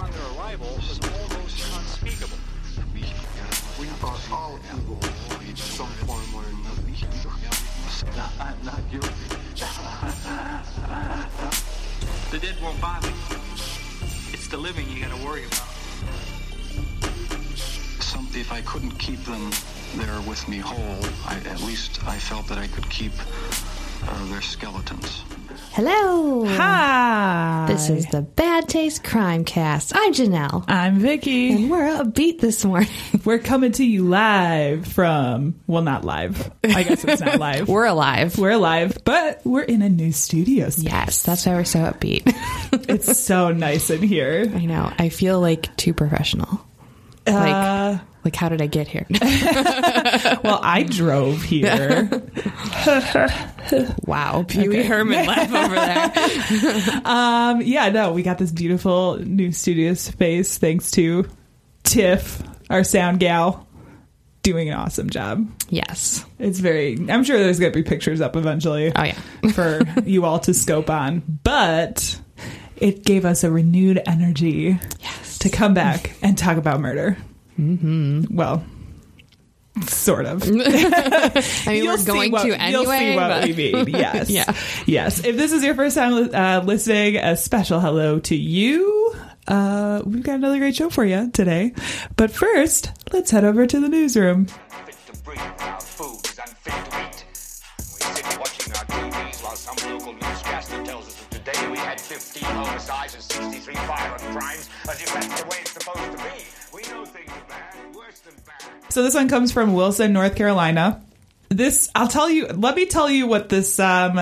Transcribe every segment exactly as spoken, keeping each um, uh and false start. upon their arrival was almost unspeakable. We are all evil in some form or another. I'm not guilty. The dead won't bother me. It's the living you gotta worry about. Some, if I couldn't keep them there with me whole, I, at least I felt that I could keep uh, their skeletons. Hello. Hi. This is the Bad Taste Crime Cast. I'm Janelle. I'm Vicky. And we're upbeat this morning. We're coming to you live from, well, not live. I guess it's not live. We're alive. We're alive, but we're in a new studio space. Yes, that's why we're so upbeat. It's so nice in here. I know. I feel like too professional. Like, uh, like how did I get here? Well, I drove here. Wow. Pee Wee okay. Herman laugh over there. um, yeah, no, we got this beautiful new studio space thanks to Tiff, our sound gal, doing an awesome job. Yes. It's very, I'm sure there's going to be pictures up eventually. Oh, yeah. For you all to scope on. But it gave us a renewed energy. Yes. To come back and talk about murder. Mm-hmm. Well, sort of. I mean, you'll we're going what, to anyway. You'll see what but... we mean. Yes. Yeah. Yes. If this is your first time uh, listening, a special hello to you. Uh, we've got another great show for you today. But first, let's head over to the newsroom. Fit to breathe. Our food is unfit to eat. We sit watching our T Vs while some local newscaster tells us today we had fifteen homicides and sixty-three violent crimes, as if that's the way it's supposed to be. We know things are bad, worse than bad. So this one comes from Wilson, North Carolina. This, I'll tell you, let me tell you what this um,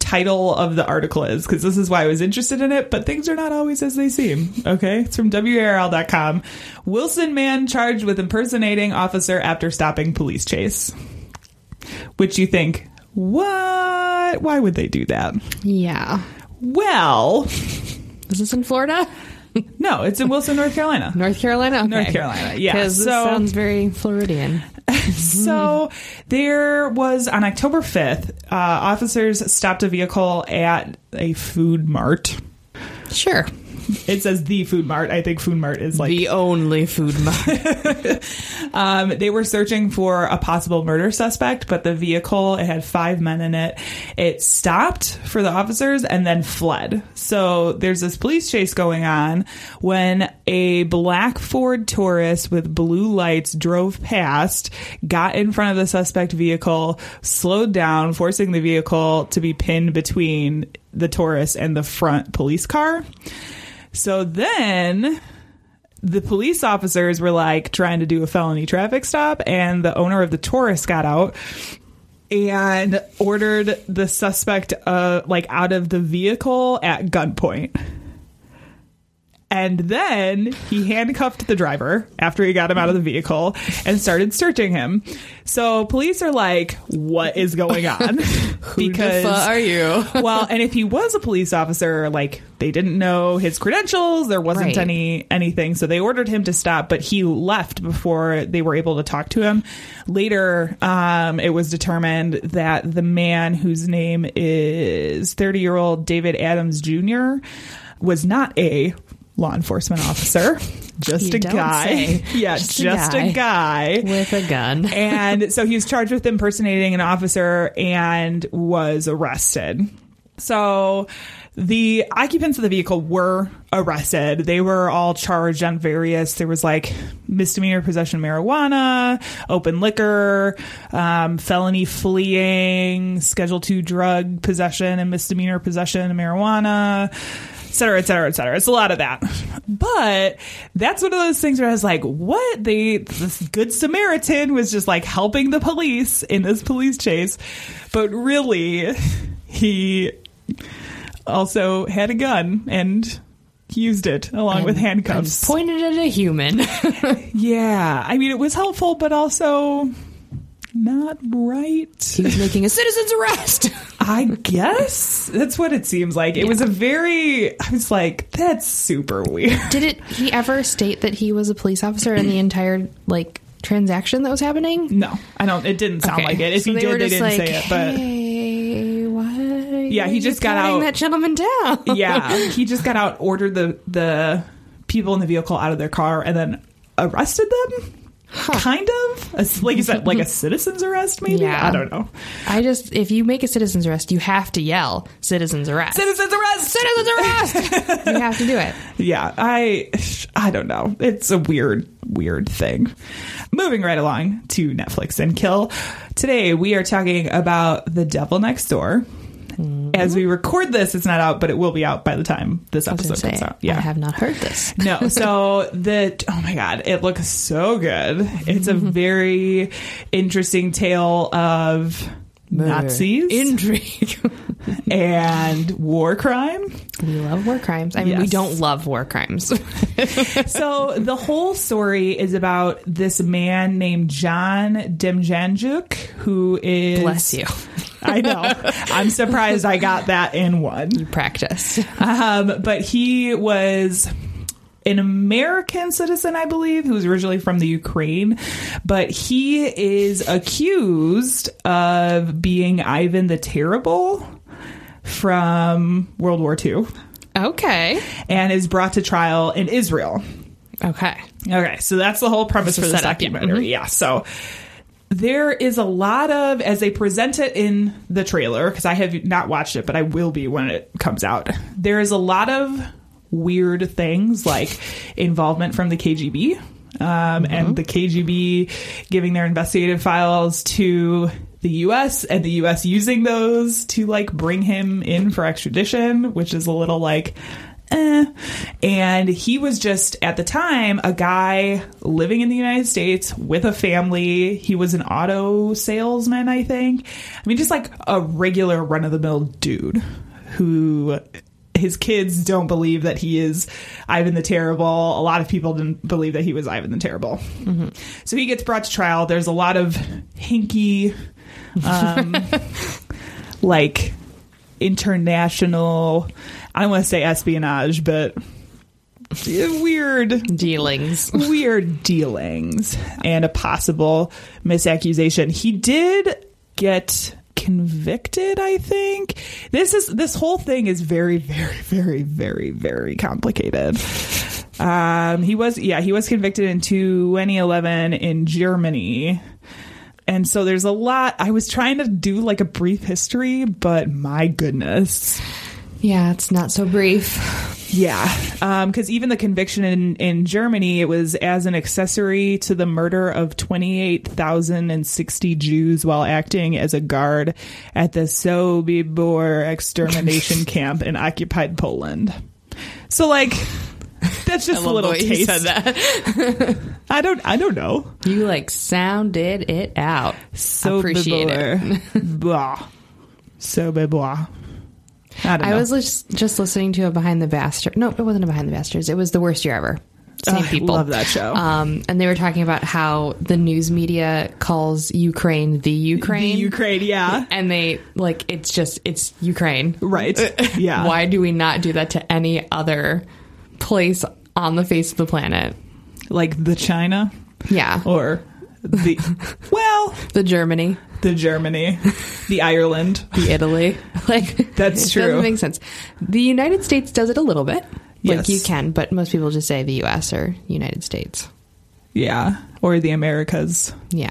title of the article is, because this is why I was interested in it, but things are not always as they seem, okay? It's from W A R L dot com. Wilson man charged with impersonating officer after stopping police chase. Which you think, what? Why would they do that? Yeah. Well, is this in Florida? No, it's in Wilson, North Carolina. North Carolina? Okay. North Carolina, yeah. Because so, it sounds very Floridian. So there was, on October fifth, uh, officers stopped a vehicle at a Food Mart. Sure. It says the Food Mart. I think Food Mart is like... the only Food Mart. um, they were searching for a possible murder suspect, but the vehicle, it had five men in it. It stopped for the officers and then fled. So there's this police chase going on when a black Ford Taurus with blue lights drove past, got in front of the suspect vehicle, slowed down, forcing the vehicle to be pinned between the Taurus and the front police car. So then the police officers were like trying to do a felony traffic stop, and the owner of the Taurus got out and ordered the suspect uh, like out of the vehicle at gunpoint. And then he handcuffed the driver after he got him out of the vehicle and started searching him. So police are like, what is going on? Who because, the fuck are you? Well, and if he was a police officer, like they didn't know his credentials. There wasn't right. any anything. So they ordered him to stop, but he left before they were able to talk to him. Later, um, it was determined that the man whose name is thirty-year-old David Adams Junior was not a law enforcement officer, just you a guy. Yeah, just, just a, guy. a guy with a gun. And so he was charged with impersonating an officer and was arrested. So the occupants of the vehicle were arrested. They were all charged on various. There was like misdemeanor possession of marijuana, open liquor, um, felony fleeing, Schedule two drug possession and misdemeanor possession of marijuana, et cetera, et cetera, et cetera. It's a lot of that. But that's one of those things where I was like, what? They, this good Samaritan was just like helping the police in this police chase. But really, he also had a gun and used it along and, with handcuffs. Pointed at a human. Yeah. I mean, it was helpful, but also not right. He was making a citizen's arrest. I guess that's what it seems like. It yeah. was a very, I was like, that's super weird. Did it, he ever state that he was a police officer in the entire, like, transaction that was happening? No, I don't, it didn't sound okay. like it. If so he they did, were just they didn't like, say it, but. Hey, why? Yeah, he just got out. that gentleman down. Yeah, he just got out, ordered the, the people in the vehicle out of their car and then arrested them. Huh. Kind of. It's like you said, like a citizen's arrest, maybe? Yeah. I don't know. I just, if you make a citizen's arrest, you have to yell, citizen's arrest. Citizen's arrest! Citizen's arrest! You have to do it. Yeah. I, I don't know. It's a weird, weird thing. Moving right along to Netflix and Kill. Today, we are talking about The Devil Next Door. As we record this, it's not out, but it will be out by the time this episode comes out. Yeah, I have not heard this. No. So the oh my god, it looks so good. It's a very interesting tale of murder, Nazis, intrigue, and war crime. We love war crimes. I mean, yes. We don't love war crimes. So the whole story is about this man named John Demjanjuk, who is bless you. I know. I'm surprised I got that in one. You practiced. Um, but he was an American citizen, I believe, who was originally from the Ukraine. But he is accused of being Ivan the Terrible from World War Two. Okay. And is brought to trial in Israel. Okay. Okay. So that's the whole premise for this documentary. Mm-hmm. Yeah. So... there is a lot of, as they present it in the trailer, because I have not watched it, but I will be when it comes out. There is a lot of weird things like involvement from the K G B um, mm-hmm. and the K G B giving their investigative files to the U S and the U S using those to like bring him in for extradition, which is a little like... Eh. And he was just, at the time, a guy living in the United States with a family. He was an auto salesman, I think. I mean, just like a regular run-of-the-mill dude who his kids don't believe that he is Ivan the Terrible. A lot of people didn't believe that he was Ivan the Terrible. Mm-hmm. So he gets brought to trial. There's a lot of hinky, um, like... international, I don't want to say espionage, but weird dealings, weird dealings, and a possible misaccusation. He did get convicted, I think. This is this whole thing is very, very, very, very, very complicated. Um, he was, yeah, he was convicted in twenty eleven in Germany. And so there's a lot. I was trying to do like a brief history, but my goodness. Yeah, it's not so brief. Yeah, because um, even the conviction in, in Germany, it was as an accessory to the murder of twenty-eight thousand sixty Jews while acting as a guard at the Sobibor extermination camp in occupied Poland. So like... that's just a little taste. You said that. I don't. I don't know. You like sounded it out. So appreciate it. Blah. So blah. I don't know. I was just just listening to a Behind the Bastards. No, it wasn't a Behind the Bastards. It was The Worst Year Ever. Same oh, people. I love that show. Um, and they were talking about how the news media calls Ukraine the Ukraine. The Ukraine, yeah. And they, like, it's just, it's Ukraine. Right. Yeah. Why do we not do that to any other place on the face of the planet, like the China, yeah, or the well the Germany the Germany the Ireland the Italy, like that's it true, doesn't make sense. The United States does it a little bit, yes. Like you can, but most people just say the U S or United States, yeah, or the Americas, yeah.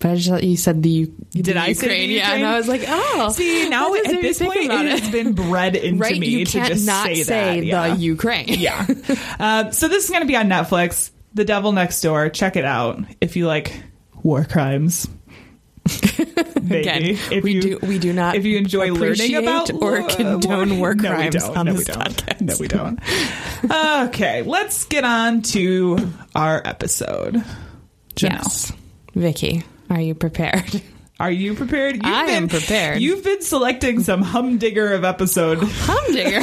But I just thought you said the, the Did Ukraine, I say the Ukraine? Yeah, and I was like, oh. See, now at this point, it has been bred into right? me you to can't just not say, say that. The yeah. Ukraine. Yeah. Uh, so this is going to be on Netflix, The Devil Next Door. Check it out if you like war crimes. Maybe. Again, if we, you, do, we do not if you enjoy learning about or war, condone war, war crimes no, on no, this podcast. No, we don't. Okay, let's get on to our episode. Janelle. Yes. Vicky. Are you prepared? Are you prepared? You've I been, am prepared. You've been selecting some humdinger of episode. Humdinger?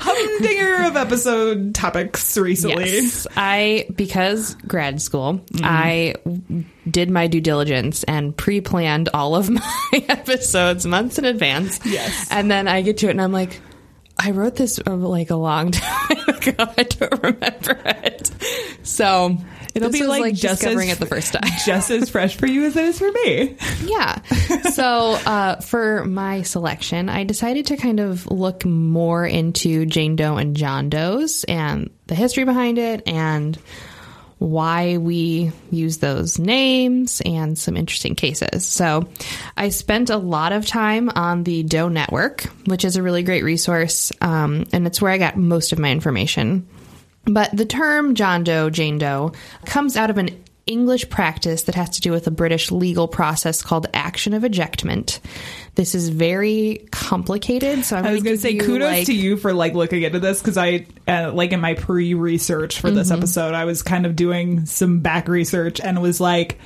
humdinger of episode topics recently. Yes. I, because grad school, mm-hmm. I did my due diligence and pre-planned all of my episodes months in advance. Yes. And then I get to it and I'm like, I wrote this like a long time ago. I don't remember it. So... It'll this be like, like just discovering as, it the first time. Just as fresh for you as it is for me. Yeah. So uh, for my selection, I decided to kind of look more into Jane Doe and John Doe's and the history behind it and why we use those names and some interesting cases. So I spent a lot of time on the Doe Network, which is a really great resource, um, and it's where I got most of my information. But the term John Doe, Jane Doe comes out of an English practice that has to do with a British legal process called action of ejectment. This is very complicated. So I'm I was going to say kudos like, to you for like looking into this because I uh, like in my pre-research for this mm-hmm. episode, I was kind of doing some back research and was like,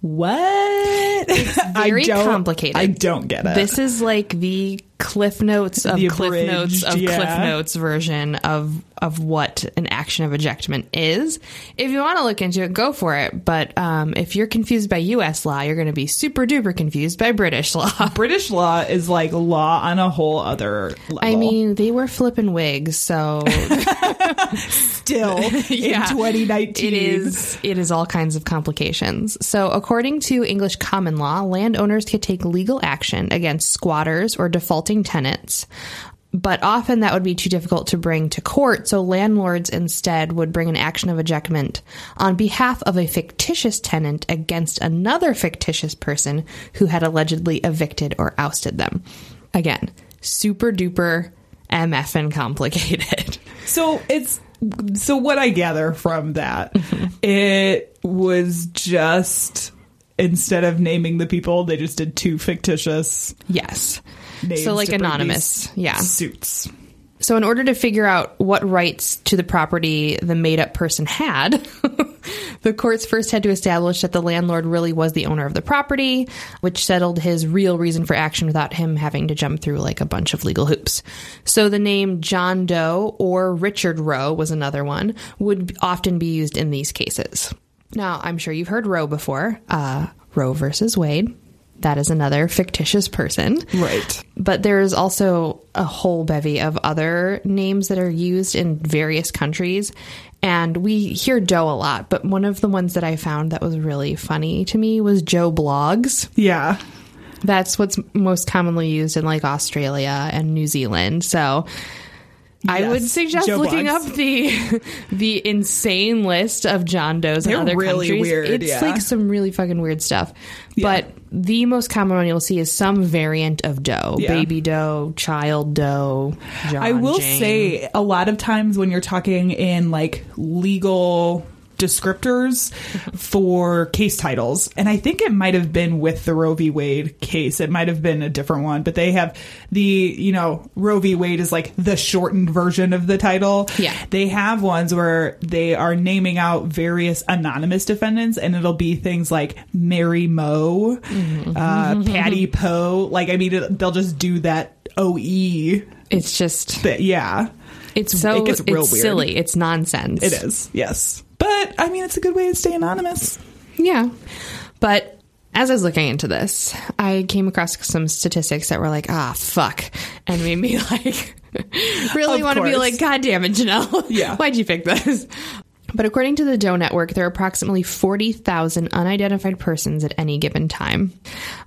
what? It's very I don't, complicated. I don't get it. This is like the Cliff Notes of Cliff Notes of yeah. Cliff Notes version of of what an action of ejectment is. If you want to look into it, go for it. But um, if you're confused by U S law, you're going to be super duper confused by British law. British law is like law on a whole other level. I mean, they were flipping wigs, so still yeah. in twenty nineteen, it is it is all kinds of complications. So according to English common law, landowners could take legal action against squatters or defaulting tenants, but often that would be too difficult to bring to court, so landlords instead would bring an action of ejectment on behalf of a fictitious tenant against another fictitious person who had allegedly evicted or ousted them. Again, super duper M F and complicated. So it's so what I gather from that, mm-hmm. it was just instead of naming the people, they just did two fictitious. Yes. So like anonymous yeah suits. So in order to figure out what rights to the property the made-up person had, the courts first had to establish that the landlord really was the owner of the property, which settled his real reason for action without him having to jump through like a bunch of legal hoops. So the name John Doe or Richard Roe was another one, would often be used in these cases. Now, I'm sure you've heard Roe before, uh, Roe versus Wade. That is another fictitious person. Right. But there is also a whole bevy of other names that are used in various countries. And we hear Doe a lot. But one of the ones that I found that was really funny to me was Joe Bloggs. Yeah. That's what's most commonly used in like Australia and New Zealand. So I yes, would suggest Joe looking Bloggs. Up the the insane list of John Does in other really countries. Weird, it's yeah. like some really fucking weird stuff. Yeah. But the most common one you'll see is some variant of Doe. Yeah. Baby Doe, Child Doe, John I will Jane. Say a lot of times when you're talking in like legal descriptors for case titles, and I think it might have been with the Roe v. Wade case, it might have been a different one, but they have the, you know, Roe v. Wade is like the shortened version of the title. Yeah, they have ones where they are naming out various anonymous defendants, and it'll be things like Mary Moe, mm-hmm. uh, Patty Poe. Like, I mean, it, they'll just do that O E. It's just, but, yeah, it's so it gets real it's weird. Silly. It's nonsense. It is, yes. But, I mean, it's a good way to stay anonymous. Yeah. But as I was looking into this, I came across some statistics that were like, ah, fuck. And made me, like, really want to be like, God damn it, Janelle. Yeah. Why'd you pick this? But according to the Doe Network, there are approximately forty thousand unidentified persons at any given time.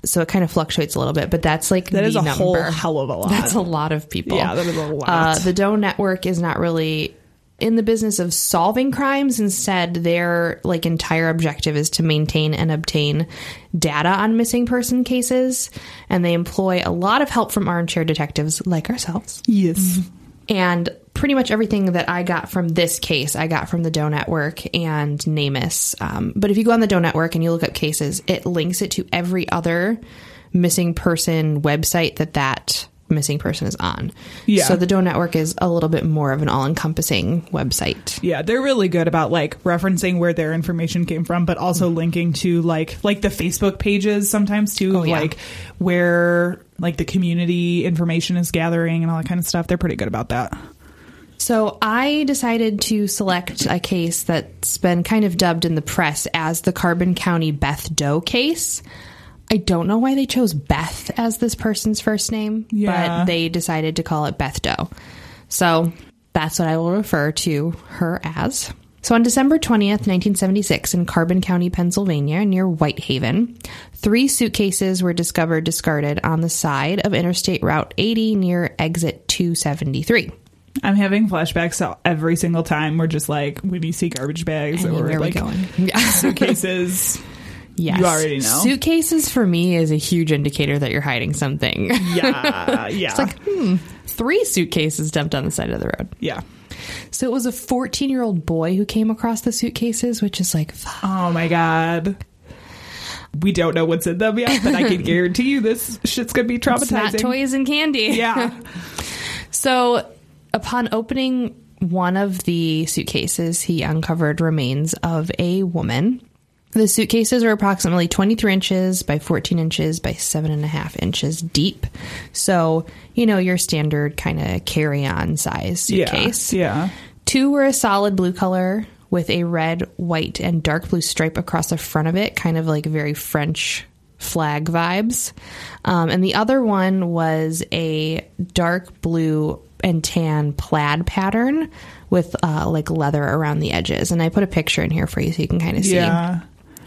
So it kind of fluctuates a little bit, but that's like that the number. That is a number. Whole hell of a lot. That's a lot of people. Yeah, that is a lot. Uh, the Doe Network is not really in the business of solving crimes. Instead, their like entire objective is to maintain and obtain data on missing person cases, and they employ a lot of help from armchair detectives like ourselves. Yes. And pretty much everything that I got from this case, I got from the Doe Network and NamUs. Um, but if you go on the Doe Network and you look up cases, it links it to every other missing person website that that missing person is on. Yeah. So the Doe Network is a little bit more of an all-encompassing website. Yeah, they're really good about like referencing where their information came from, but also mm-hmm. linking to like like the Facebook pages sometimes too, oh, yeah. like where like the community information is gathering and all that kind of stuff. They're pretty good about that. So I decided to select a case that's been kind of dubbed in the press as the Carbon County Beth Doe case. I don't know why they chose Beth as this person's first name, yeah. but they decided to call it Beth Doe. So that's what I will refer to her as. So on December twentieth, nineteen seventy-six, in Carbon County, Pennsylvania, near Whitehaven, three suitcases were discovered discarded on the side of Interstate Route eighty near exit two seventy-three. I'm having flashbacks, so every single time we're just like, when you see garbage bags I mean, or like yeah. suitcases... Yes. You already know. Suitcases for me is a huge indicator that you're hiding something. Yeah. Yeah. It's like, hmm, three suitcases dumped on the side of the road. Yeah. So it was a fourteen-year-old boy who came across the suitcases, which is like, fuck. Oh my God. We don't know what's in them yet, but I can guarantee you this shit's going to be traumatizing. It's not toys and candy. Yeah. So upon opening one of the suitcases, he uncovered remains of a woman. The suitcases are approximately twenty-three inches by fourteen inches by seven and a half inches deep. So, you know, your standard kind of carry-on size suitcase. Yeah, yeah. Two were a solid blue color with a red, white, and dark blue stripe across the front of it, kind of like very French flag vibes. Um, and the other one was a dark blue and tan plaid pattern with uh, like leather around the edges. And I put a picture in here for you so you can kind of see. Yeah.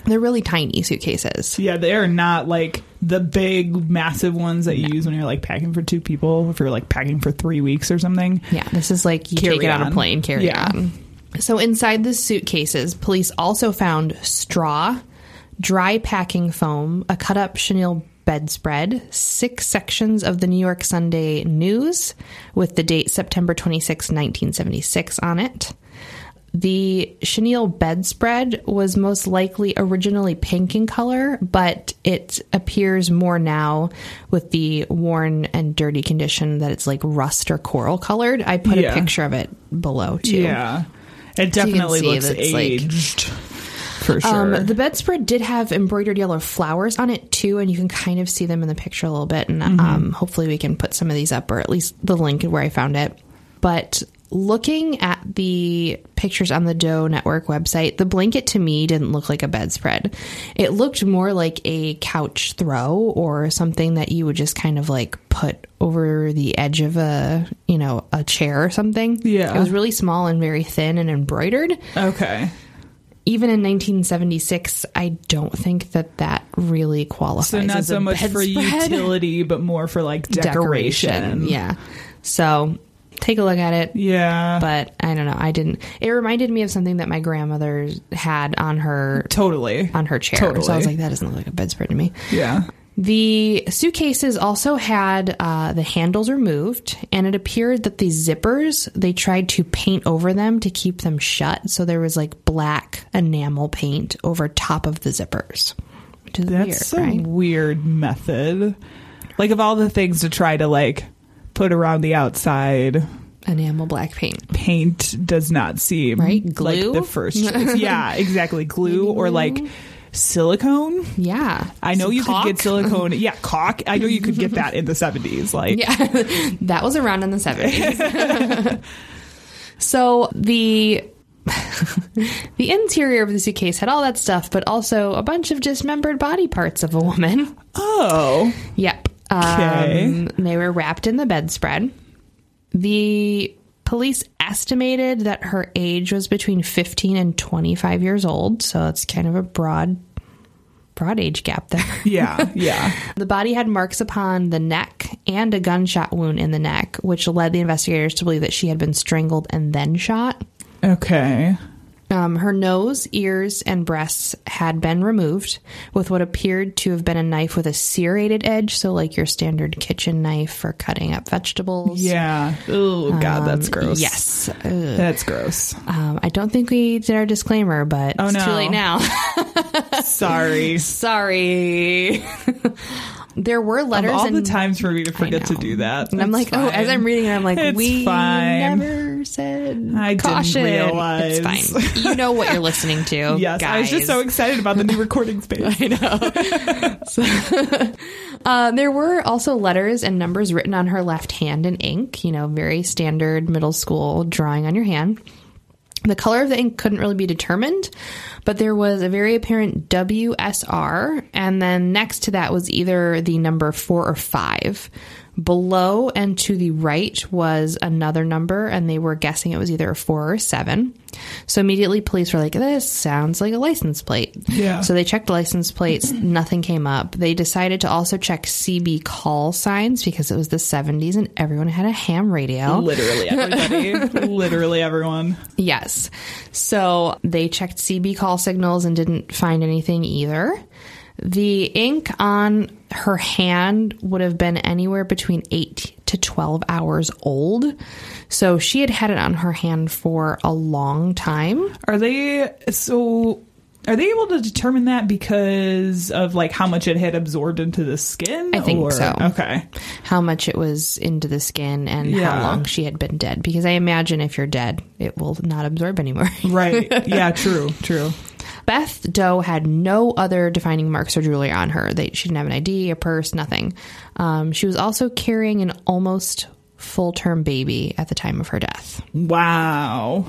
They're really tiny suitcases. Yeah, they are not like the big, massive ones that you no. use when you're like packing for two people, if you're like packing for three weeks or something. Yeah, this is like you carry take it on. on a plane, carry yeah. it on. So inside the suitcases, police also found straw, dry packing foam, a cut-up chenille bedspread, six sections of the New York Sunday News with the date September twenty-sixth, nineteen seventy-six on it. The chenille bedspread was most likely originally pink in color, but it appears more now with the worn and dirty condition that it's like rust or coral colored. I put yeah. a picture of it below, too. Yeah. It definitely so looks aged, like, for sure. Um, the bedspread did have embroidered yellow flowers on it, too, and you can kind of see them in the picture a little bit. And mm-hmm. um, hopefully we can put some of these up, or at least the link where I found it. But... looking at the pictures on the Doe Network website, the blanket to me didn't look like a bedspread. It looked more like a couch throw or something that you would just kind of like put over the edge of a, you know, a chair or something. Yeah. It was really small and very thin and embroidered. Okay. Even in nineteen seventy-six, I don't think that that really qualifies as a bedspread. So not so much for utility, but more for like decoration. decoration. Yeah. So... take a look at it. Yeah. But I don't know. I didn't. It reminded me of something that my grandmother had on her. Totally. On her chair. Totally. So I was like, that doesn't look like a bedspread to me. Yeah. The suitcases also had uh, the handles removed, and it appeared that the zippers, they tried to paint over them to keep them shut. So there was like black enamel paint over top of the zippers. Which is That's weird, a right? weird method. Like of all the things to try to like... put around the outside, enamel black paint paint does not seem right glue? Like the first choice. Yeah, exactly. Glue or like silicone. Yeah, I know. Some you caulk? Could get silicone. Yeah, caulk. I know you could get that in the seventies, like yeah. That was around in the seventies. So the the interior of the suitcase had all that stuff, but also a bunch of dismembered body parts of a woman. Oh yep. Okay. Um, they were wrapped in the bedspread. The police estimated that her age was between fifteen and twenty-five years old. So it's kind of a broad, broad age gap there. Yeah, yeah. The body had marks upon the neck and a gunshot wound in the neck, which led the investigators to believe that she had been strangled and then shot. Okay. Um, her nose, ears, and breasts had been removed with what appeared to have been a knife with a serrated edge. So like your standard kitchen knife for cutting up vegetables. Yeah. Oh, um, God, that's gross. Yes. Ugh. That's gross. Um, I don't think we did our disclaimer, but oh, it's no. too late now. Sorry. Sorry. There were letters. Of all and, the times for me to forget to do that. And I'm like, fine. Oh, as I'm reading it, I'm like, it's we fine. Never said I caution. Didn't realize. It's fine. You know what you're listening to. Yes, guys. I was just so excited about the new recording space. I know. So, uh, there were also letters and numbers written on her left hand in ink. You know, very standard middle school drawing on your hand. The color of the ink couldn't really be determined, but there was a very apparent W S R, and then next to that was either the number four or five, Below and to the right was another number, and they were guessing it was either a four or a seven. So immediately police were like, this sounds like a license plate. Yeah. So they checked license plates. Nothing came up. They decided to also check C B call signs because it was the seventies and everyone had a ham radio. Literally everybody. Literally everyone. Yes. So they checked C B call signals and didn't find anything either. The ink on her hand would have been anywhere between eight to twelve hours old. So she had had it on her hand for a long time. Are they so are they able to determine that because of like how much it had absorbed into the skin? I think or? so. Okay. How much it was into the skin and yeah. how long she had been dead. Because I imagine if you're dead, it will not absorb anymore. Right. Yeah, true, true. Beth Doe had no other defining marks or jewelry on her. They, she didn't have an I D, a purse, nothing. Um, she was also carrying an almost full-term baby at the time of her death. Wow.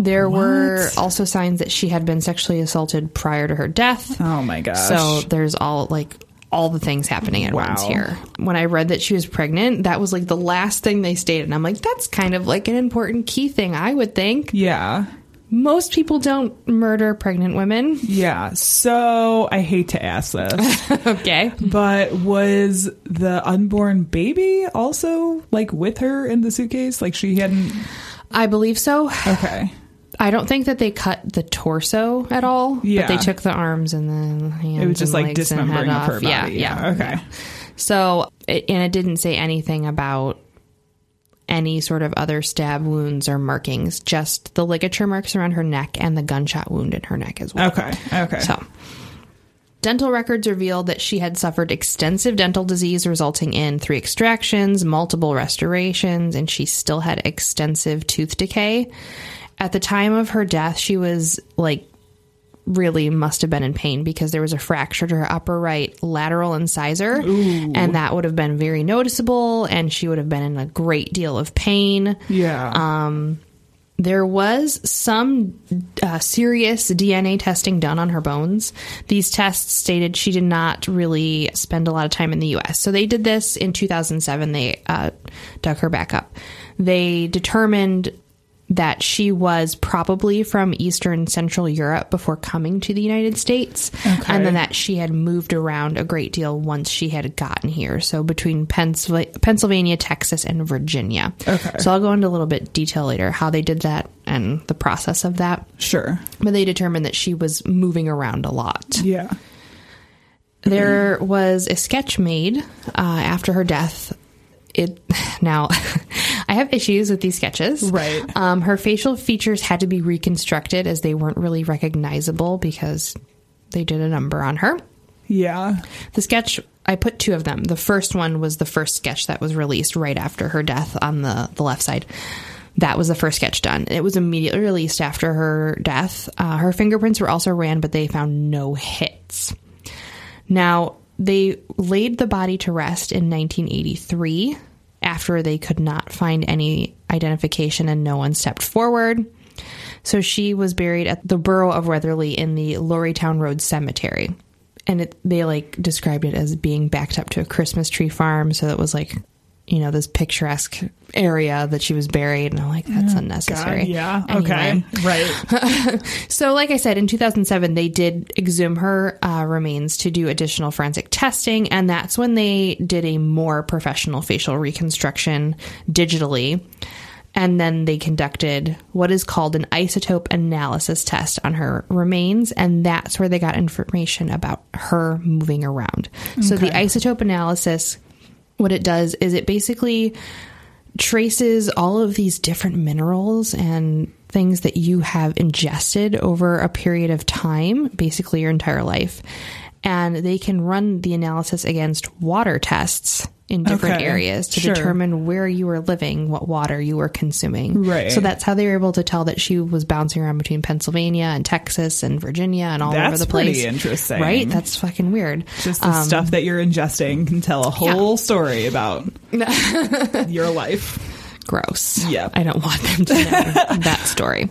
There what? were also signs that she had been sexually assaulted prior to her death. Oh, my gosh. So there's all, like... all the things happening at wow. once here. When I read that she was pregnant, that was like the last thing they stated. And I'm like, that's kind of like an important key thing, I would think. Yeah. Most people don't murder pregnant women. Yeah. So I hate to ask this. Okay. But was the unborn baby also like with her in the suitcase? Like she hadn't... I believe so. Okay. I don't think that they cut the torso at all, yeah. but they took the arms and the hands. It was just and like dismembering of her body. Yeah, yeah, yeah. Okay. Yeah. So, it, and it didn't say anything about any sort of other stab wounds or markings, just the ligature marks around her neck and the gunshot wound in her neck as well. Okay, okay. So, dental records revealed that she had suffered extensive dental disease resulting in three extractions, multiple restorations, and she still had extensive tooth decay. At the time of her death, she was, like, really must have been in pain because there was a fracture to her upper right lateral incisor, Ooh. and that would have been very noticeable, and she would have been in a great deal of pain. Yeah. Um, there was some uh, serious D N A testing done on her bones. These tests stated she did not really spend a lot of time in the U S. So they did this in two thousand seven. They uh, dug her back up. They determined... that she was probably from Eastern Central Europe before coming to the United States. Okay. And then that she had moved around a great deal once she had gotten here. So between Pennsylvania, Texas, and Virginia. Okay. So I'll go into a little bit detail later how they did that and the process of that. Sure. But they determined that she was moving around a lot. Yeah. There mm-hmm. was a sketch made uh, after her death. It now... I have issues with these sketches. Right. Um, her facial features had to be reconstructed as they weren't really recognizable because they did a number on her. Yeah. The sketch, I put two of them. The first one was the first sketch that was released right after her death on the, the left side. That was the first sketch done. It was immediately released after her death. Uh, her fingerprints were also ran, but they found no hits. Now, they laid the body to rest in nineteen eighty-three. After they could not find any identification and no one stepped forward. So she was buried at the borough of Weatherly in the Lorrytown Road Cemetery. And it, they, like, described it as being backed up to a Christmas tree farm. So it was, like, you know, this picturesque area that she was buried. And I'm like, that's oh, unnecessary. God, yeah. Anyway. Okay. Right. So, like I said, in two thousand seven, they did exhume her uh, remains to do additional forensic testing. And that's when they did a more professional facial reconstruction digitally. And then they conducted what is called an isotope analysis test on her remains. And that's where they got information about her moving around. Okay. So the isotope analysis... what it does is it basically traces all of these different minerals and things that you have ingested over a period of time, basically your entire life. And they can run the analysis against water tests in different okay. areas to sure. determine where you were living, what water you were consuming. Right. So that's how they were able to tell that she was bouncing around between Pennsylvania and Texas and Virginia and all that's over the place. That's pretty interesting. Right? That's fucking weird. Just the um, stuff that you're ingesting can tell a whole yeah. story about your life. gross. Yeah. I don't want them to know that story.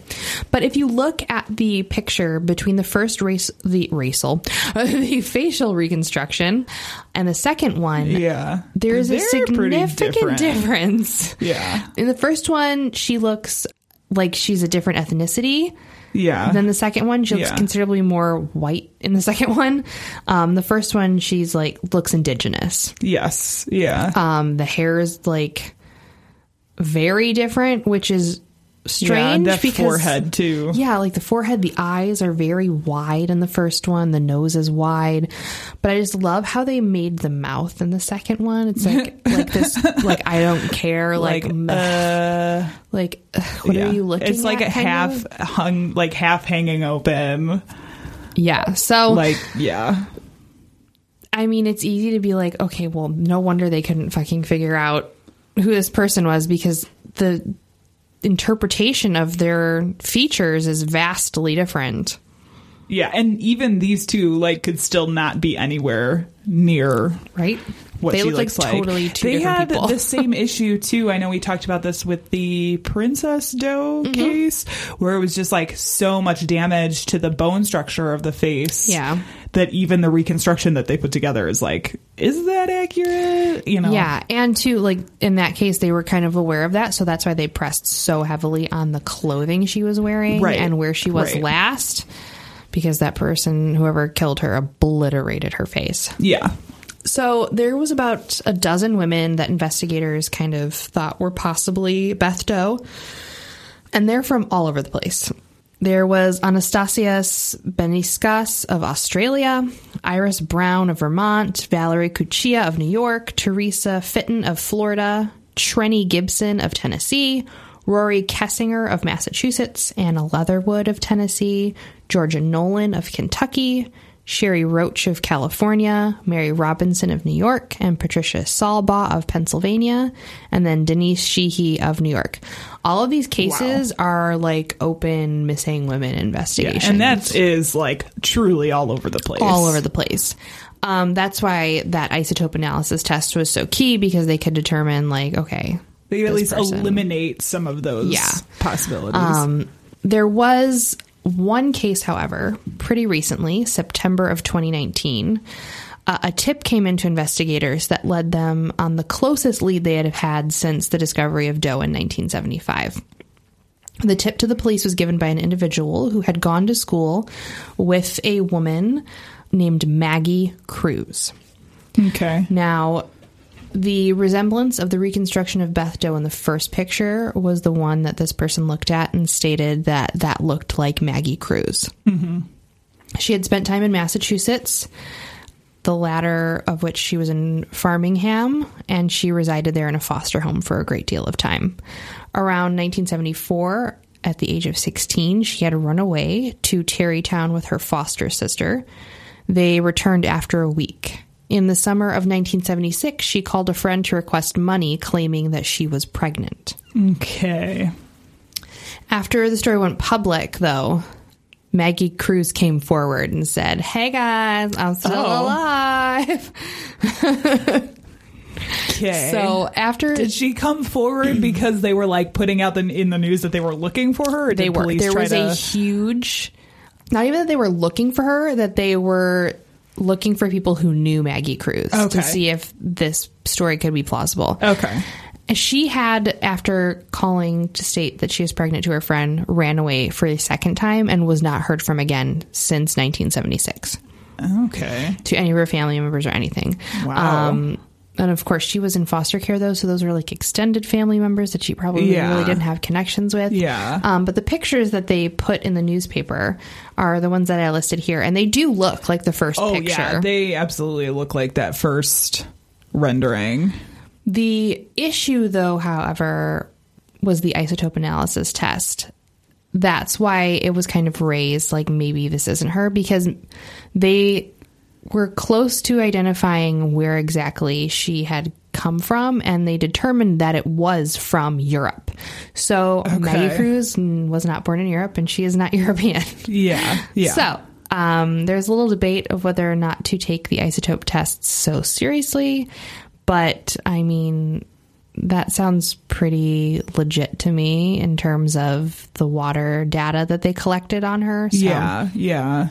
But if you look at the picture between the first race, the racial, the facial reconstruction and the second one, yeah, there is a significant difference. Yeah. In the first one, she looks like she's a different ethnicity. Yeah. Then the second one, she looks yeah. considerably more white in the second one. Um, the first one, she's like, looks indigenous. Yes. Yeah. Um, the hair is like very different, which is strange. Yeah, the because, forehead too. Yeah. Like the forehead, the eyes are very wide in the first one. The nose is wide. But I just love how they made the mouth in the second one. It's like, like this, like, I don't care. Like, like uh... like, what yeah. are you looking at? It's like at, a half of? hung, like half hanging open. Yeah. So, like, yeah. I mean, it's easy to be like, okay, well, no wonder they couldn't fucking figure out who this person was, because the interpretation of their features is vastly different. Yeah. And even these two, like, could still not be anywhere near. Right. What they she look looks like, like totally two they different people. They had the same issue too. I know we talked about this with the Princess Doe mm-hmm. case, where it was just like so much damage to the bone structure of the face, yeah, that even the reconstruction that they put together is like, is that accurate? You know, yeah. And too, like in that case, they were kind of aware of that, so that's why they pressed so heavily on the clothing she was wearing right. and where she was right. last, because that person, whoever killed her, obliterated her face. Yeah. So there was about a dozen women that investigators kind of thought were possibly Beth Doe, and they're from all over the place. There was Anastasia Beniskas of Australia, Iris Brown of Vermont, Valerie Cuchia of New York, Teresa Fitton of Florida, Trenny Gibson of Tennessee, Rory Kessinger of Massachusetts, Anna Leatherwood of Tennessee, Georgia Nolan of Kentucky, Sherry Roach of California, Mary Robinson of New York, and Patricia Salbaugh of Pennsylvania, and then Denise Sheehy of New York. All of these cases wow. are like open missing women investigations. Yeah, and that is like truly all over the place. All over the place. Um, that's why that isotope analysis test was so key, because they could determine like, okay, they could at least person. eliminate some of those yeah. possibilities. Um, there was... one case, however, pretty recently, September of twenty nineteen, uh, a tip came into investigators that led them on the closest lead they had had since the discovery of Doe in nineteen seventy-five. The tip to the police was given by an individual who had gone to school with a woman named Maggie Cruz. Okay. Now, the resemblance of the reconstruction of Beth Doe in the first picture was the one that this person looked at and stated that that looked like Maggie Cruz. Mm-hmm. She had spent time in Massachusetts, the latter of which she was in Framingham, and she resided there in a foster home for a great deal of time. Around nineteen seventy-four, at the age of sixteen, she had run away to Tarrytown with her foster sister. They returned after a week. In the summer of nineteen seventy-six, she called a friend to request money, claiming that she was pregnant. Okay. After the story went public, though, Maggie Cruz came forward and said, "Hey, guys, I'm still oh. alive." Okay. So after... Did she come forward because they were, like, putting out the, in the news that they were looking for her? Or they did were. Police there try was to... a huge... Not even that they were looking for her, that they were... looking for people who knew Maggie Cruz okay. to see if this story could be plausible. Okay. She had, after calling to state that she was pregnant to her friend, ran away for a second time and was not heard from again since nineteen seventy-six. Okay. To any of her family members or anything. Wow. Um, and of course, she was in foster care, though, so those were like extended family members that she probably yeah. really didn't have connections with. Yeah. Um, but the pictures that they put in the newspaper are the ones that I listed here, and they do look like the first oh, picture. Oh, yeah, they absolutely look like that first rendering. The issue, though, however, was the isotope analysis test. That's why it was kind of raised, like, maybe this isn't her, because they were close to identifying where exactly she had come from, and they determined that it was from Europe. So okay. Maggie Cruz was not born in Europe, and she is not European. Yeah, yeah. So um, there's a little debate of whether or not to take the isotope tests so seriously, but I mean, that sounds pretty legit to me in terms of the water data that they collected on her. So yeah, yeah.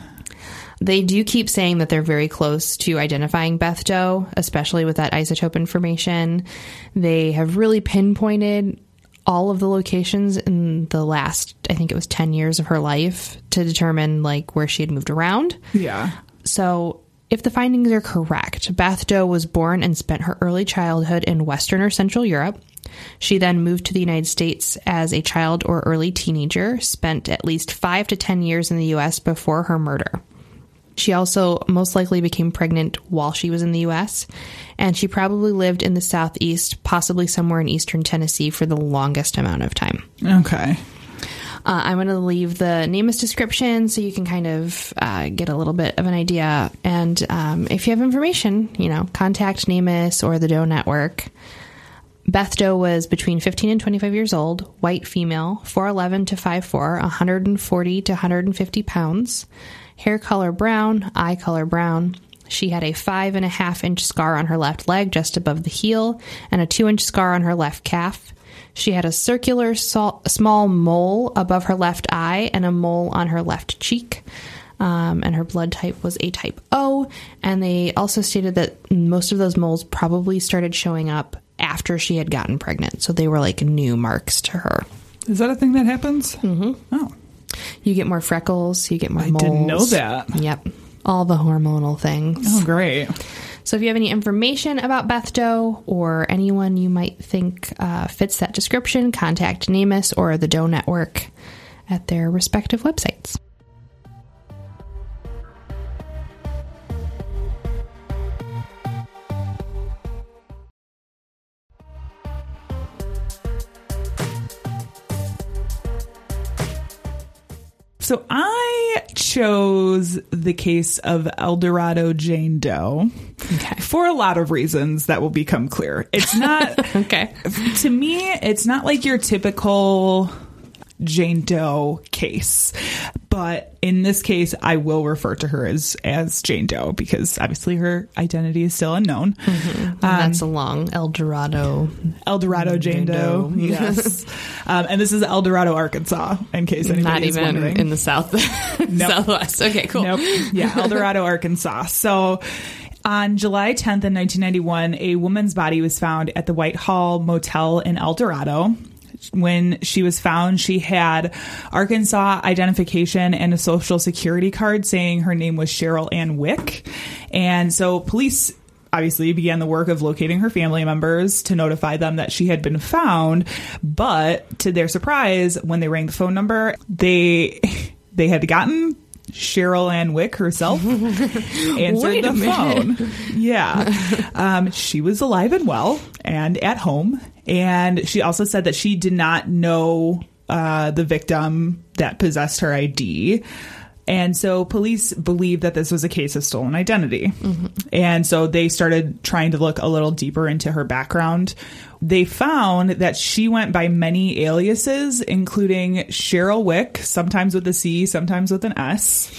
They do keep saying that they're very close to identifying Beth Doe, especially with that isotope information. They have really pinpointed all of the locations in the last, I think it was ten years of her life, to determine like where she had moved around. Yeah. So if the findings are correct, Beth Doe was born and spent her early childhood in Western or Central Europe. She then moved to the United States as a child or early teenager, spent at least five to ten years in the U S before her murder. She also most likely became pregnant while she was in the U S, and she probably lived in the Southeast, possibly somewhere in eastern Tennessee, for the longest amount of time. Okay. Uh, I'm going to leave the NamUs description so you can kind of uh, get a little bit of an idea. And um, if you have information, you know, contact NamUs or the Doe Network. Beth Doe was between fifteen and twenty-five years old, white female, four eleven to five four, one forty to one fifty pounds, hair color brown, eye color brown. She had a five and a half inch scar on her left leg just above the heel and a two inch scar on her left calf. She had a circular small mole above her left eye and a mole on her left cheek, um, and her blood type was a type O, and they also stated that most of those moles probably started showing up after she had gotten pregnant, so they were like new marks to her. Is that a thing that happens? Mm-hmm. Oh. You get more freckles, you get more I moles. I didn't know that. Yep. All the hormonal things. Oh, great. So if you have any information about Beth Doe or anyone you might think uh, fits that description, contact NamUs or the Doe Network at their respective websites. So I chose the case of El Dorado Jane Doe okay. for a lot of reasons that will become clear. It's not, okay. to me, it's not like your typical Jane Doe case. But in this case, I will refer to her as, as Jane Doe because obviously her identity is still unknown. Mm-hmm. Um, that's a long El Dorado. El Dorado Jane, Jane Doe. Doe. Yes. um, and this is El Dorado, Arkansas, in case anybody Not is even wondering. In the south. Nope. Southwest. Okay, cool. Nope. Yeah, El Dorado, Arkansas. So on July tenth in nineteen ninety-one, a woman's body was found at the Whitehall Motel in El Dorado. When she was found, she had Arkansas identification and a social security card saying her name was Cheryl Ann Wick. And so police obviously began the work of locating her family members to notify them that she had been found. But to their surprise, when they rang the phone number, they they had gotten Cheryl Ann Wick herself answered the minute. phone. Yeah. Um, she was alive and well and at home. And she also said that she did not know uh, the victim that possessed her I D. And so police believed that this was a case of stolen identity. Mm-hmm. And so they started trying to look a little deeper into her background. They found that she went by many aliases, including Cheryl Wick, sometimes with a C, sometimes with an S,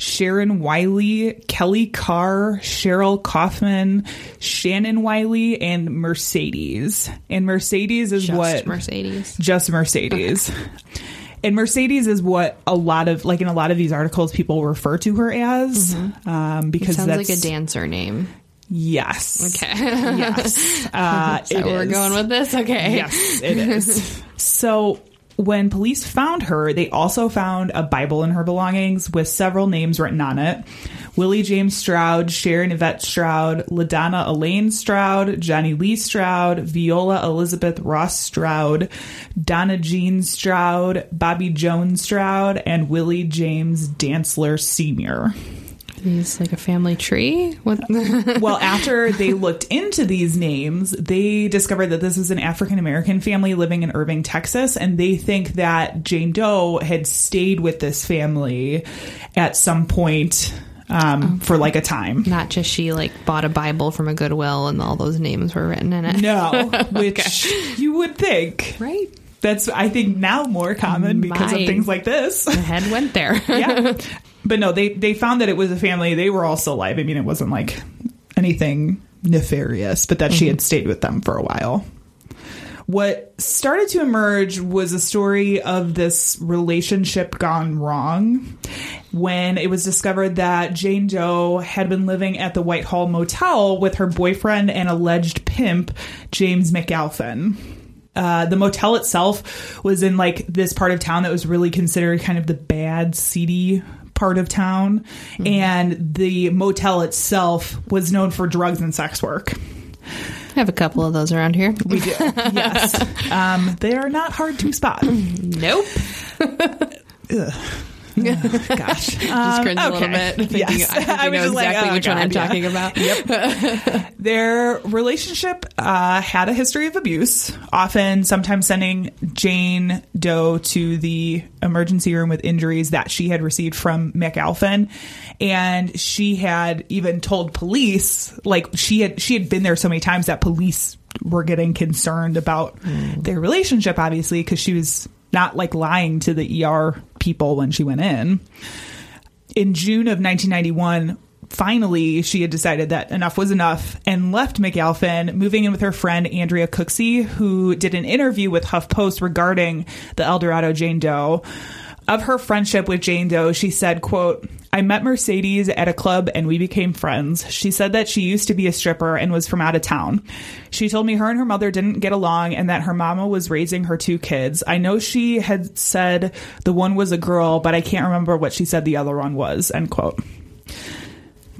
Sharon Wiley, Kelly Carr, Cheryl Kaufman, Shannon Wiley, and Mercedes. And Mercedes is just what... Mercedes. Just Mercedes. Okay. And Mercedes is what a lot of, like in a lot of these articles, people refer to her as. Mm-hmm. Um, because it sounds that's, like a dancer name. Yes. Okay. Yes. Uh, so we're is. going with this? Okay. Yes, it is. So when police found her, they also found a Bible in her belongings with several names written on it. Willie James Stroud, Sharon Yvette Stroud, LaDonna Elaine Stroud, Johnny Lee Stroud, Viola Elizabeth Ross Stroud, Donna Jean Stroud, Bobby Jones Stroud, and Willie James Dantzler Senior These like a family tree? What? Well, after they looked into these names, they discovered that this is an African-American family living in Irving, Texas, and they think that Jane Doe had stayed with this family at some point um, okay. for like a time. Not just she like bought a Bible from a Goodwill and all those names were written in it. No, which okay. you would think. Right. That's, I think, now more common because My, of things like this. My head went there. Yeah. But no, they, they found that it was a family. They were all still alive. I mean, it wasn't like anything nefarious, but that mm-hmm. she had stayed with them for a while. what started to emerge was a story of this relationship gone wrong when it was discovered that Jane Doe had been living at the Whitehall Motel with her boyfriend and alleged pimp, James McAlpin. Uh, the motel itself was in, like, this part of town that was really considered kind of the bad, seedy part of town, mm-hmm. and the motel itself was known for drugs and sex work. I have a couple of those around here. We do, yes. Um, they are not hard to spot. Nope. Ugh. Oh, gosh. Just um, cringe okay. a little bit. Thinking, yes. I, I was know just exactly like, oh, which God, one I'm yeah. talking about. Yep. Their relationship uh, had a history of abuse, often sometimes sending Jane Doe to the emergency room with injuries that she had received from McAlpin. And she had even told police, like, she had she had been there so many times that police were getting concerned about mm. their relationship, obviously, because she was not, like, lying to the E R people when she went in. In June of nineteen ninety-one, finally, she had decided that enough was enough and left McAlpin, moving in with her friend Andrea Cooksey, who did an interview with HuffPost regarding the El Dorado Jane Doe. Of her friendship with Jane Doe, she said, quote, "I met Mercedes at a club and we became friends. She said that she used to be a stripper and was from out of town. She told me her and her mother didn't get along and that her mama was raising her two kids. I know she had said the one was a girl, but I can't remember what she said the other one was," end quote.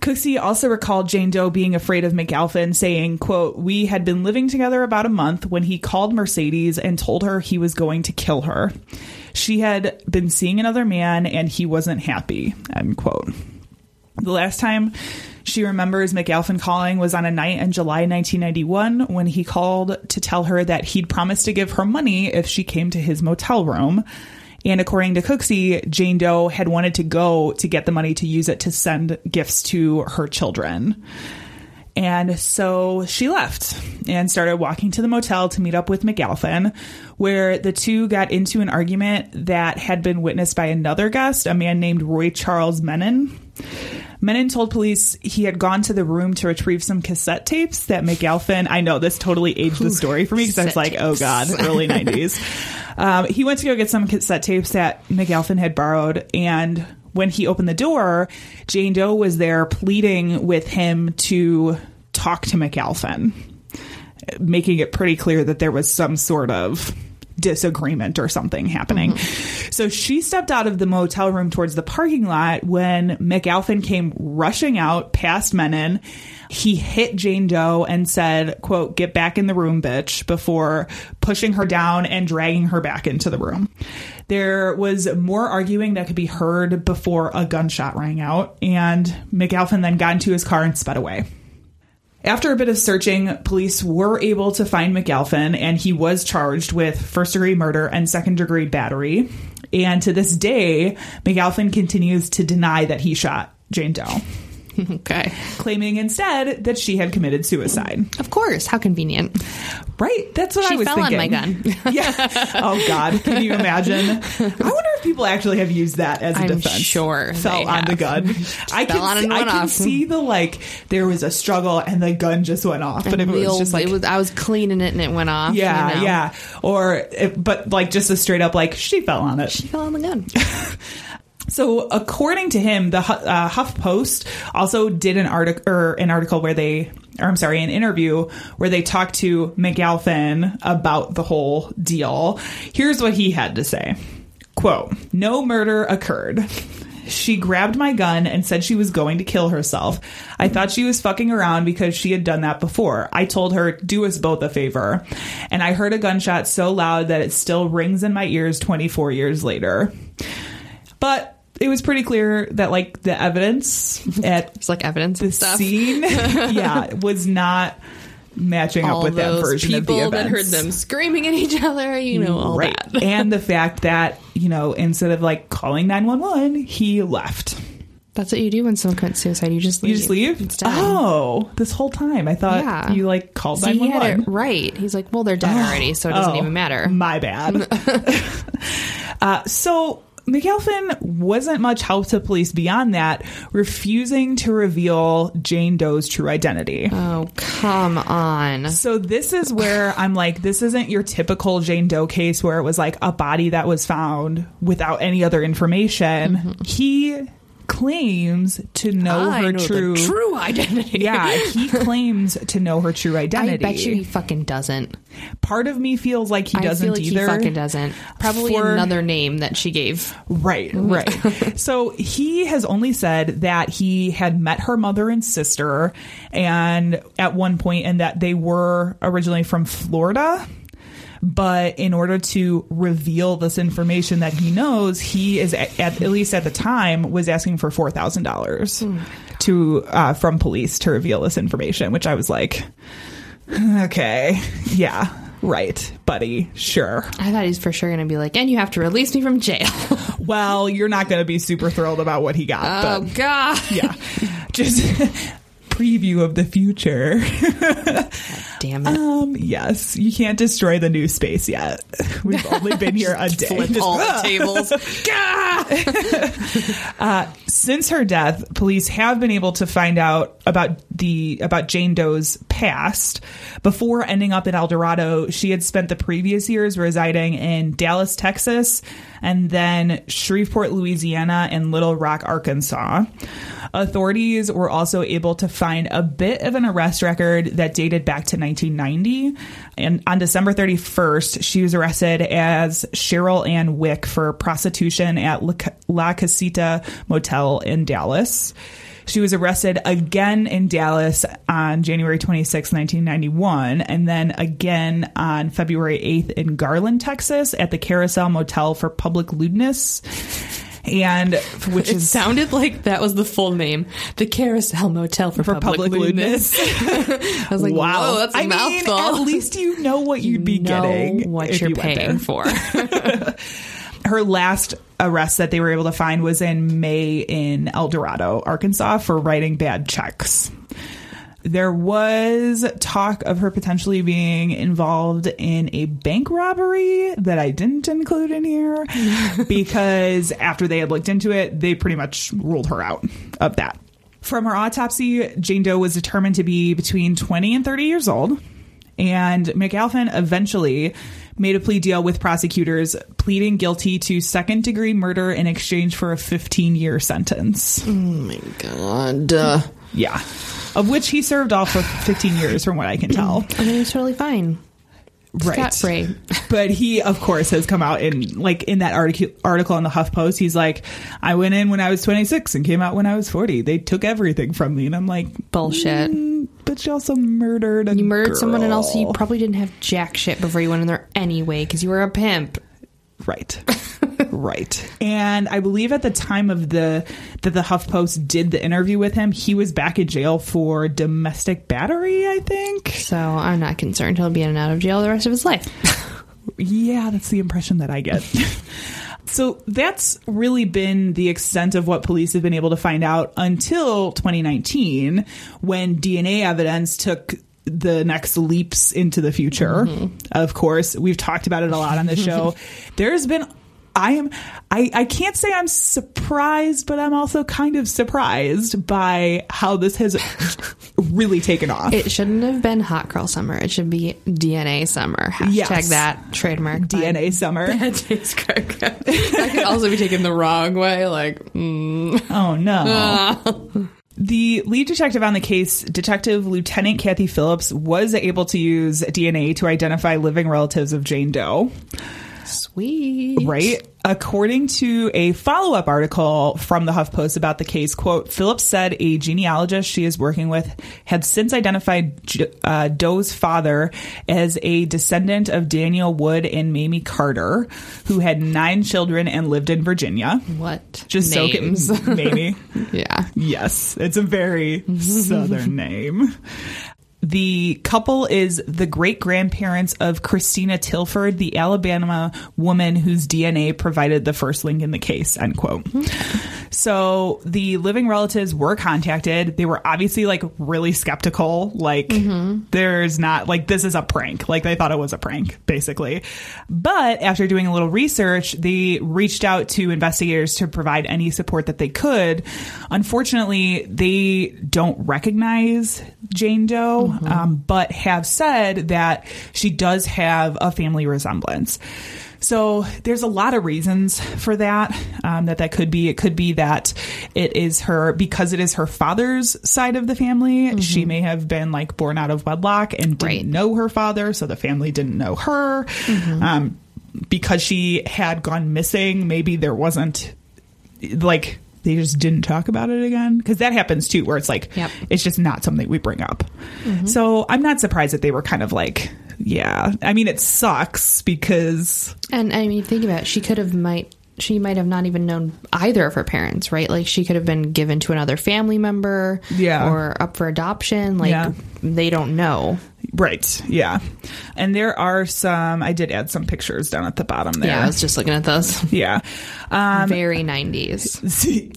Cooksey also recalled Jane Doe being afraid of McAlpin, saying, quote, "We had been living together about a month when he called Mercedes and told her he was going to kill her. She had been seeing another man and he wasn't happy," end quote. The last time she remembers McAlpin calling was on a night in July nineteen ninety-one when he called to tell her that he'd promised to give her money if she came to his motel room. And according to Cooksey, Jane Doe had wanted to go to get the money to use it to send gifts to her children. And so she left and started walking to the motel to meet up with McAlpin, where the two got into an argument that had been witnessed by another guest, a man named Roy Charles Menon. Menon told police he had gone to the room to retrieve some cassette tapes that McAlpin, I know this totally aged the story for me because I was like, tapes. oh God, early nineties. Um, he went to go get some cassette tapes that McAlpin had borrowed, and when he opened the door, Jane Doe was there pleading with him to talk to McAlpin, making it pretty clear that there was some sort of disagreement or something happening. Mm-hmm. So she stepped out of the motel room towards the parking lot when McAlpin came rushing out past Menon. He hit Jane Doe and said, quote, "Get back in the room, bitch," before pushing her down and dragging her back into the room. There was more arguing that could be heard before a gunshot rang out, and McAlpin then got into his car and sped away. After a bit of searching, police were able to find McAlpin, and he was charged with first-degree murder and second-degree battery. And to this day, McAlpin continues to deny that he shot Jane Doe. Okay. Claiming instead that she had committed suicide. Of course. How convenient. Right? That's what she I was thinking. She fell on my gun. Yeah. Oh, God. Can you imagine? I wonder if people actually have used that as a I'm defense. I'm sure. Fell on have. the gun. I can, on see, I can see the, like, there was a struggle and the gun just went off. And but if it was just like. It was, I was cleaning it and it went off. Yeah. You know? Yeah. Or, if, but like just a straight up, like, she fell on it. She fell on the gun. So according to him, the uh, HuffPost also did an article or an article where they or I'm sorry, an interview where they talked to McAlpin about the whole deal. Here's what he had to say. Quote, "No murder occurred. She grabbed my gun and said she was going to kill herself. I thought she was fucking around because she had done that before. I told her, do us both a favor. And I heard a gunshot so loud that it still rings in my ears twenty-four years later." But it was pretty clear that, like, the evidence at it's like evidence the stuff. scene, yeah, was not matching all up with that version of the events. All those people that heard them screaming at each other, you know, all right. that. And the fact that, you know, instead of, like, calling nine one one, he left. That's what you do when someone commits suicide. You just leave. You just leave? It's done. Oh, this whole time. I thought yeah. you, like, called so nine one one. Right. He's like, well, they're dead oh, already, so it doesn't oh, even matter. My bad. uh, so... McAlpin wasn't much help to police beyond that, refusing to reveal Jane Doe's true identity. Oh, come on. So this is where I'm like, this isn't your typical Jane Doe case where it was like a body that was found without any other information. Mm-hmm. He claims to know I her know true the true identity. Yeah, he claims to know her true identity. I bet you he fucking doesn't. Part of me feels like he I doesn't feel like either. He fucking doesn't. Probably For, another name that she gave. Right, right. So he has only said that he had met her mother and sister, and at one point, and that they were originally from Florida. But in order to reveal this information that he knows, he is at, at least at the time was asking for four thousand oh dollars to uh, from police to reveal this information, which I was like, OK, yeah. Right, buddy. Sure. I thought he's for sure going to be like, and you have to release me from jail. Well, you're not going to be super thrilled about what he got. Oh, but, God. Yeah. Just preview of the future. Damn it. Um, yes, you can't destroy the new space yet. We've only been here a day. Flip Just, all uh, the tables. uh, since her death, police have been able to find out about the about Jane Doe's past. Before ending up in El Dorado, she had spent the previous years residing in Dallas, Texas, and then Shreveport, Louisiana, and Little Rock, Arkansas. Authorities were also able to find a bit of an arrest record that dated back to nineteen ninety. And on December thirty-first, she was arrested as Cheryl Ann Wick for prostitution at La Casita Motel in Dallas. She was arrested again in Dallas on January twenty-sixth, nineteen ninety-one, and then again on February eighth in Garland, Texas, at the Carousel Motel for public lewdness. And which it is, sounded like that was the full name, the Carousel Motel for, for public, public lewdness. I was like, wow, whoa, that's a I mouthful. Mean, at least you know what you'd be you know getting, what you're you paying for. Her last arrest that they were able to find was in May in El Dorado, Arkansas, for writing bad checks. There was talk of her potentially being involved in a bank robbery that I didn't include in here because after they had looked into it, they pretty much ruled her out of that. From her autopsy, Jane Doe was determined to be between twenty and thirty years old, and McAlpin eventually made a plea deal with prosecutors, pleading guilty to second-degree murder in exchange for a fifteen-year sentence. Oh, my God. Uh, yeah. Of which he served all for fifteen years, from what I can tell. I mean, he's totally fine. Right. Scot-free. But he, of course, has come out in, like, in that article, article in the HuffPost. He's like, I went in when I was twenty-six and came out when I was forty. They took everything from me. And I'm like, bullshit. Mm, but you also murdered a You murdered girl. someone, and also you probably didn't have jack shit before you went in there anyway because you were a pimp. Right. Right. And I believe at the time of the that the HuffPost did the interview with him, he was back in jail for domestic battery, I think. So I'm not concerned he'll be in and out of jail the rest of his life. Yeah, that's the impression that I get. So that's really been the extent of what police have been able to find out until twenty nineteen, when D N A evidence took the next leaps into the future. Mm-hmm. Of course, we've talked about it a lot on the show. There's been I am I, I can't say I'm surprised, but I'm also kind of surprised by how this has really taken off. It shouldn't have been Hot Girl Summer. It should be D N A Summer. Hashtag yes. That trademark. D N A Summer. Bad Taste Crime Cast. That could also be taken the wrong way. Like, mm. Oh, no. The lead detective on the case, Detective Lieutenant Kathy Phillips, was able to use D N A to identify living relatives of Jane Doe. Sweet. Right? According to a follow-up article from the HuffPost about the case, quote, Phillips said a genealogist she is working with had since identified uh, Doe's father as a descendant of Daniel Wood and Mamie Carter, who had nine children and lived in Virginia. What? Just names. So Mamie. Yeah. Yes. It's a very Southern name. The couple is the great-grandparents of Christina Tilford, the Alabama woman whose D N A provided the first link in the case, end quote. So the living relatives were contacted. They were obviously like really skeptical. Like mm-hmm. there's not like this is a prank. Like they thought it was a prank, basically. But after doing a little research, they reached out to investigators to provide any support that they could. Unfortunately, they don't recognize Jane Doe, mm-hmm. um, but have said that she does have a family resemblance. So there's a lot of reasons for that, um, that that could be. It could be that it is her, because it is her father's side of the family, mm-hmm. she may have been like born out of wedlock and didn't right. know her father. So the family didn't know her. Mm-hmm. Um, because she had gone missing, maybe there wasn't like... they just didn't talk about it again, because that happens too, where it's like yep. it's just not something we bring up. Mm-hmm. So I'm not surprised that they were kind of like, yeah. I mean, it sucks because, and I mean, think about it. She could have might she might have not even known either of her parents, right? Like she could have been given to another family member, yeah, or up for adoption. Like yeah. they don't know, right? Yeah, and there are some. I did add some pictures down at the bottom there. Yeah, I was just looking at those. Yeah, um, very nineties.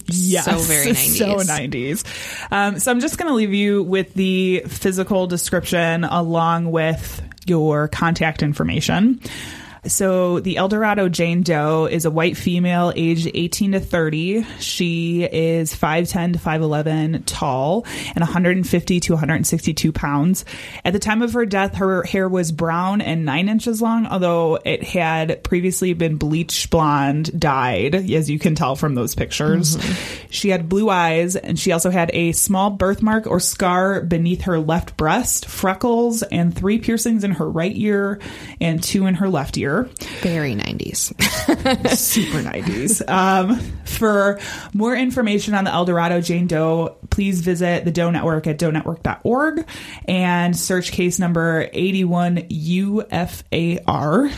Yes, so very nineties. So nineties. Um, so I'm just going to leave you with the physical description along with your contact information. So the El Dorado Jane Doe is a white female aged eighteen to thirty. She is five ten to five eleven tall and one hundred fifty to one hundred sixty-two pounds. At the time of her death, her hair was brown and nine inches long, although it had previously been bleach blonde dyed, as you can tell from those pictures. Mm-hmm. She had blue eyes, and she also had a small birthmark or scar beneath her left breast, freckles, and three piercings in her right ear and two in her left ear. Very nineties. Super nineties. Um, for more information on the El Dorado Jane Doe, please visit the Doe Network at doe network dot org and search case number eighty-one U F A R.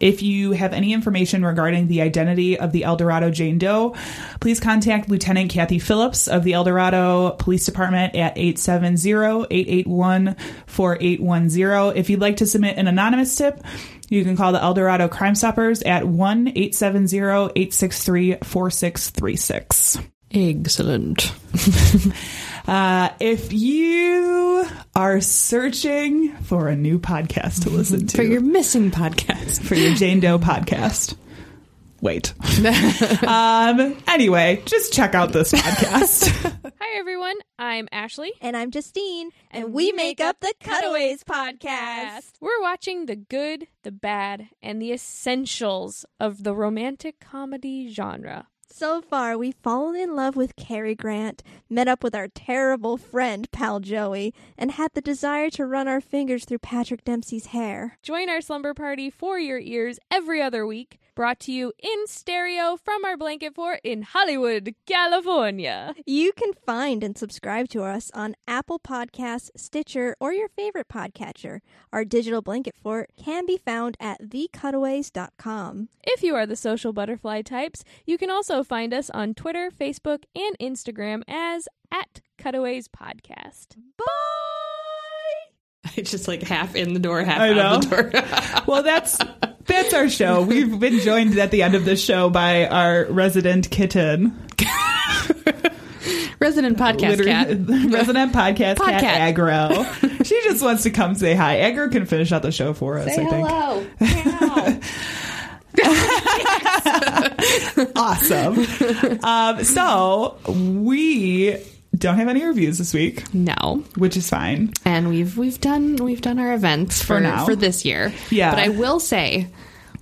If you have any information regarding the identity of the El Dorado Jane Doe, please contact Lieutenant Kathy Phillips of the El Dorado Police Department at eight seven zero, eight eight one, four eight one zero. If you'd like to submit an anonymous tip, you can call the El Dorado Crime Stoppers at one eight seven zero, eight six three, four six three six. Excellent. Uh, if you are searching for a new podcast to listen to, for your missing podcast, for your Jane Doe podcast, wait. um, anyway, just check out this podcast. Hi, everyone. I'm Ashley. And I'm Justine. And, and we, we make up the Cutaways podcast. We're watching the good, the bad, and the essentials of the romantic comedy genre. So far, we've fallen in love with Cary Grant, met up with our terrible friend, Pal Joey, and had the desire to run our fingers through Patrick Dempsey's hair. Join our slumber party for your ears every other week, brought to you in stereo from our blanket fort in Hollywood, California. You can find and subscribe to us on Apple Podcasts, Stitcher, or your favorite podcatcher. Our digital blanket fort can be found at the cutaways dot com. If you are the social butterfly types, you can also find us on Twitter, Facebook, and Instagram as at Cutaways Podcast. Bye! It's just like half in the door, half I out know. The door. Well, that's... that's our show. We've been joined at the end of this show by our resident kitten. Resident podcast Literally, cat. Resident podcast Pod cat, cat Aggro. She just wants to come say hi. Aggro can finish out the show for us, say I hello. Think. Hello. Awesome. Um, so we... don't have any reviews this week. No. Which is fine. And we've we've done we've done our events for, for now for this year. Yeah. But I will say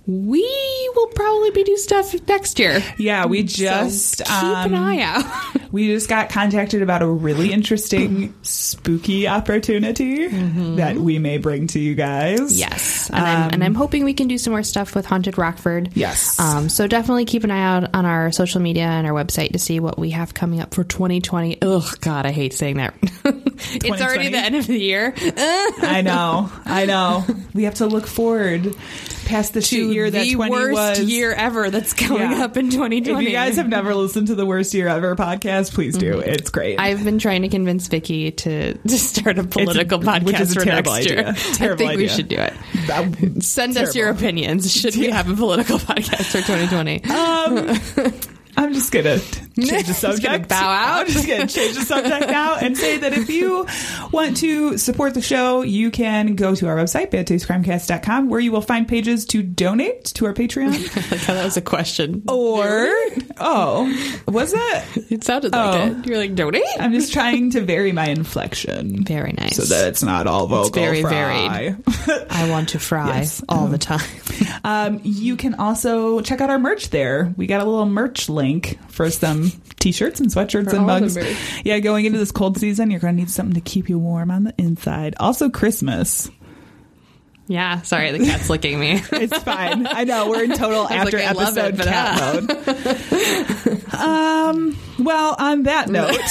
we will probably be doing stuff next year. Yeah, we just so keep um, an eye out. We just got contacted about a really interesting spooky opportunity mm-hmm. that we may bring to you guys. Yes. And, um, I'm, and I'm hoping we can do some more stuff with Haunted Rockford. Yes. Um, so definitely keep an eye out on our social media and our website to see what we have coming up for twenty twenty. Ugh, God, I hate saying that. It's already the end of the year. I know. I know. We have to look forward past the two year that twenty worst was. Year ever that's coming yeah. up in twenty twenty. If you guys have never listened to the Worst Year Ever podcast, please do. Mm-hmm. It's great. I've been trying to convince Vicky to, to start a political a, podcast which is a for terrible next idea. Year. Terrible I think idea. We should do it. That, Send terrible. Us your opinions. Should we have a political podcast for twenty twenty? Um, I'm just going to... change the subject. Just bow out. I'm just going to change the subject now and say that if you want to support the show, you can go to our website, bad taste crime cast dot com, where you will find pages to donate to our Patreon. I thought that was a question. Or, oh, was that? It sounded like oh. it. You were like, donate? I'm just trying to vary my inflection. Very nice. So that it's not all vocal. It's very fry. varied. I want to fry yes. all um, the time. um, you can also check out our merch there. We got a little merch link for some t-shirts and sweatshirts for and mugs. Yeah, going into this cold season, you're going to need something to keep you warm on the inside. Also, Christmas. Yeah, sorry, the cat's licking me. It's fine. I know, we're in total after like, episode it, cat mode. um, well, on that note,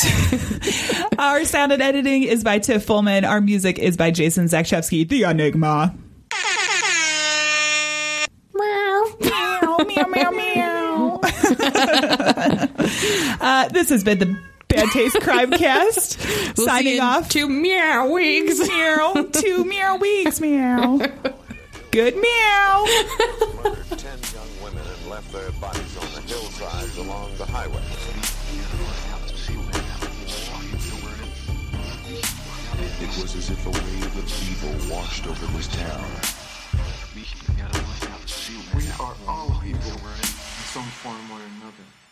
our sound and editing is by Tiff Fullman. Our music is by Jason Zakchevsky, the Enigma. Meow, meow, meow, meow, meow. uh, this has been the Bad Taste Crime Cast. We'll signing off. Two meow weeks. Meow. Two meow weeks. Meow. Good meow. Ten young women had left their bodies on the hillsides along the highway. It was as if a wave of evil washed over this town. We are all evil in some form or another.